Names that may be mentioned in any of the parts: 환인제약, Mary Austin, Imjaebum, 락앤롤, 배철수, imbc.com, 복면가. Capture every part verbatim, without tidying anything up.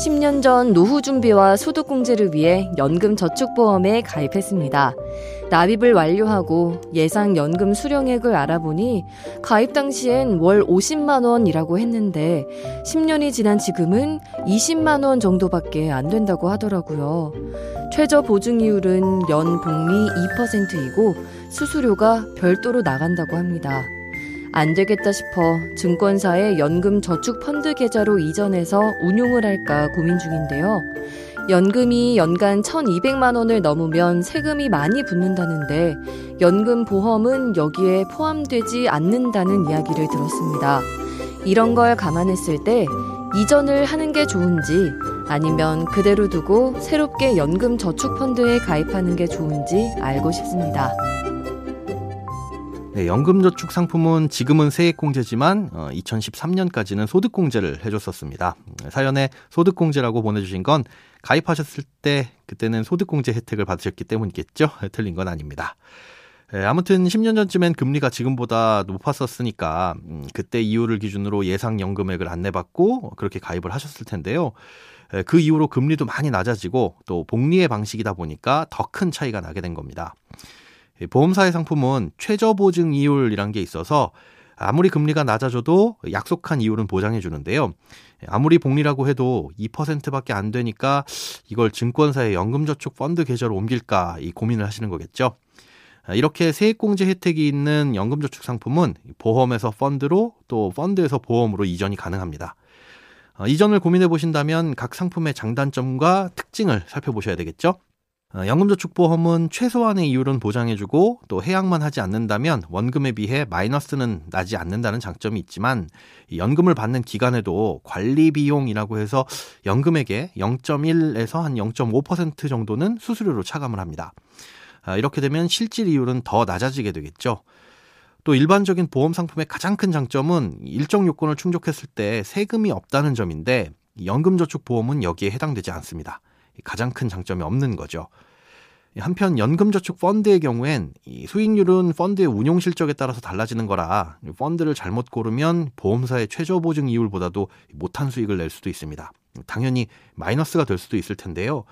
십 년 전 노후 준비와 소득 공제를 위해 연금 저축보험에 가입했습니다. 납입을 완료하고 예상 연금 수령액을 알아보니 가입 당시엔 월 오십만 원이라고 했는데 십 년이 지난 지금은 이십만 원 정도밖에 안 된다고 하더라고요. 최저 보증이율은 연 복리 이 퍼센트이고 수수료가 별도로 나간다고 합니다. 안 되겠다 싶어 증권사의 연금 저축 펀드 계좌로 이전해서 운용을 할까 고민 중인데요. 연금이 연간 천이백만 원을 넘으면 세금이 많이 붙는다는데 연금 보험은 여기에 포함되지 않는다는 이야기를 들었습니다. 이런 걸 감안했을 때 이전을 하는 게 좋은지 아니면 그대로 두고 새롭게 연금 저축 펀드에 가입하는 게 좋은지 알고 싶습니다. 네, 연금저축 상품은 지금은 세액공제지만 어, 이천십삼 년까지는 소득공제를 해줬었습니다. 사연에 소득공제라고 보내주신 건 가입하셨을 때 그때는 소득공제 혜택을 받으셨기 때문이겠죠. 틀린 건 아닙니다. 네, 아무튼 십 년 전쯤엔 금리가 지금보다 높았었으니까 음, 그때 이유를 기준으로 예상연금액을 안내받고 그렇게 가입을 하셨을 텐데요. 네, 그 이후로 금리도 많이 낮아지고 또 복리의 방식이다 보니까 더 큰 차이가 나게 된 겁니다. 보험사의 상품은 최저보증이율이란 게 있어서 아무리 금리가 낮아져도 약속한 이율은 보장해 주는데요. 아무리 복리라고 해도 이 퍼센트밖에 안 되니까 이걸 증권사의 연금저축 펀드 계좌로 옮길까 이 고민을 하시는 거겠죠. 이렇게 세액공제 혜택이 있는 연금저축 상품은 보험에서 펀드로 또 펀드에서 보험으로 이전이 가능합니다. 이전을 고민해 보신다면 각 상품의 장단점과 특징을 살펴보셔야 되겠죠. 연금저축보험은 최소한의 이율은 보장해주고 또 해약만 하지 않는다면 원금에 비해 마이너스는 나지 않는다는 장점이 있지만 연금을 받는 기간에도 관리비용이라고 해서 연금액의 영 점 일에서 한 영 점 오 퍼센트 정도는 수수료로 차감을 합니다. 이렇게 되면 실질 이율은 더 낮아지게 되겠죠. 또 일반적인 보험 상품의 가장 큰 장점은 일정 요건을 충족했을 때 세금이 없다는 점인데 연금저축보험은 여기에 해당되지 않습니다. 가장 큰 장점이 없는 거죠. 한편 연금저축 펀드의 경우엔 수익률은 펀드의 운용 실적에 따라서 달라지는 거라 펀드를 잘못 고르면 보험사의 최저보증 이율보다도 못한 수익을 낼 수도 있습니다. 당연히 마이너스가 될 수도 있을 텐데요.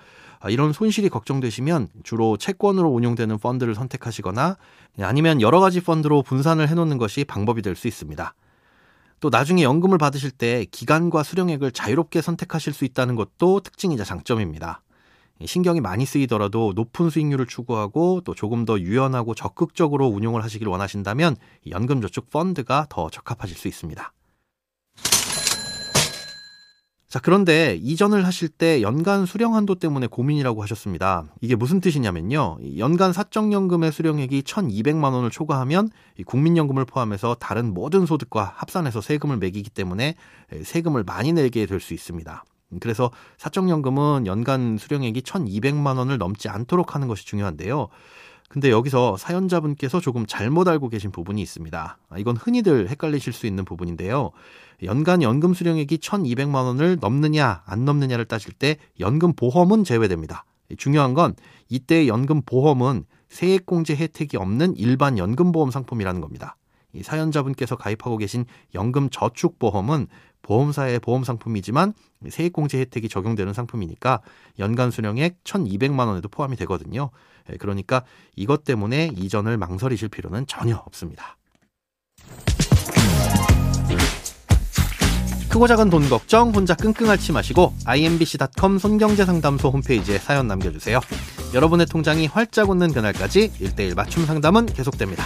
이런 손실이 걱정되시면 주로 채권으로 운용되는 펀드를 선택하시거나 아니면 여러 가지 펀드로 분산을 해놓는 것이 방법이 될 수 있습니다. 또 나중에 연금을 받으실 때 기간과 수령액을 자유롭게 선택하실 수 있다는 것도 특징이자 장점입니다. 신경이 많이 쓰이더라도 높은 수익률을 추구하고 또 조금 더 유연하고 적극적으로 운용을 하시길 원하신다면 연금저축 펀드가 더 적합하실 수 있습니다. 자, 그런데 이전을 하실 때 연간 수령 한도 때문에 고민이라고 하셨습니다. 이게 무슨 뜻이냐면요. 연간 사적연금의 수령액이 천이백만 원을 초과하면 국민연금을 포함해서 다른 모든 소득과 합산해서 세금을 매기기 때문에 세금을 많이 내게 될 수 있습니다. 그래서 사적연금은 연간 수령액이 천이백만 원을 넘지 않도록 하는 것이 중요한데요. 근데 여기서 사연자분께서 조금 잘못 알고 계신 부분이 있습니다. 이건 흔히들 헷갈리실 수 있는 부분인데요. 연간 연금 수령액이 천이백만 원을 넘느냐 안 넘느냐를 따질 때 연금 보험은 제외됩니다. 중요한 건 이때의 연금 보험은 세액공제 혜택이 없는 일반 연금보험 상품이라는 겁니다. 이 사연자분께서 가입하고 계신 연금 저축보험은 보험사의 보험 상품이지만 세액공제 혜택이 적용되는 상품이니까 연간 수령액 천이백만 원에도 포함이 되거든요. 그러니까 이것 때문에 이전을 망설이실 필요는 전혀 없습니다. 크고 작은 돈 걱정 혼자 끙끙 앓지 마시고 아이엠비씨 닷컴 손경제상담소 홈페이지에 사연 남겨주세요. 여러분의 통장이 활짝 웃는 그날까지 일대일 맞춤 상담은 계속됩니다.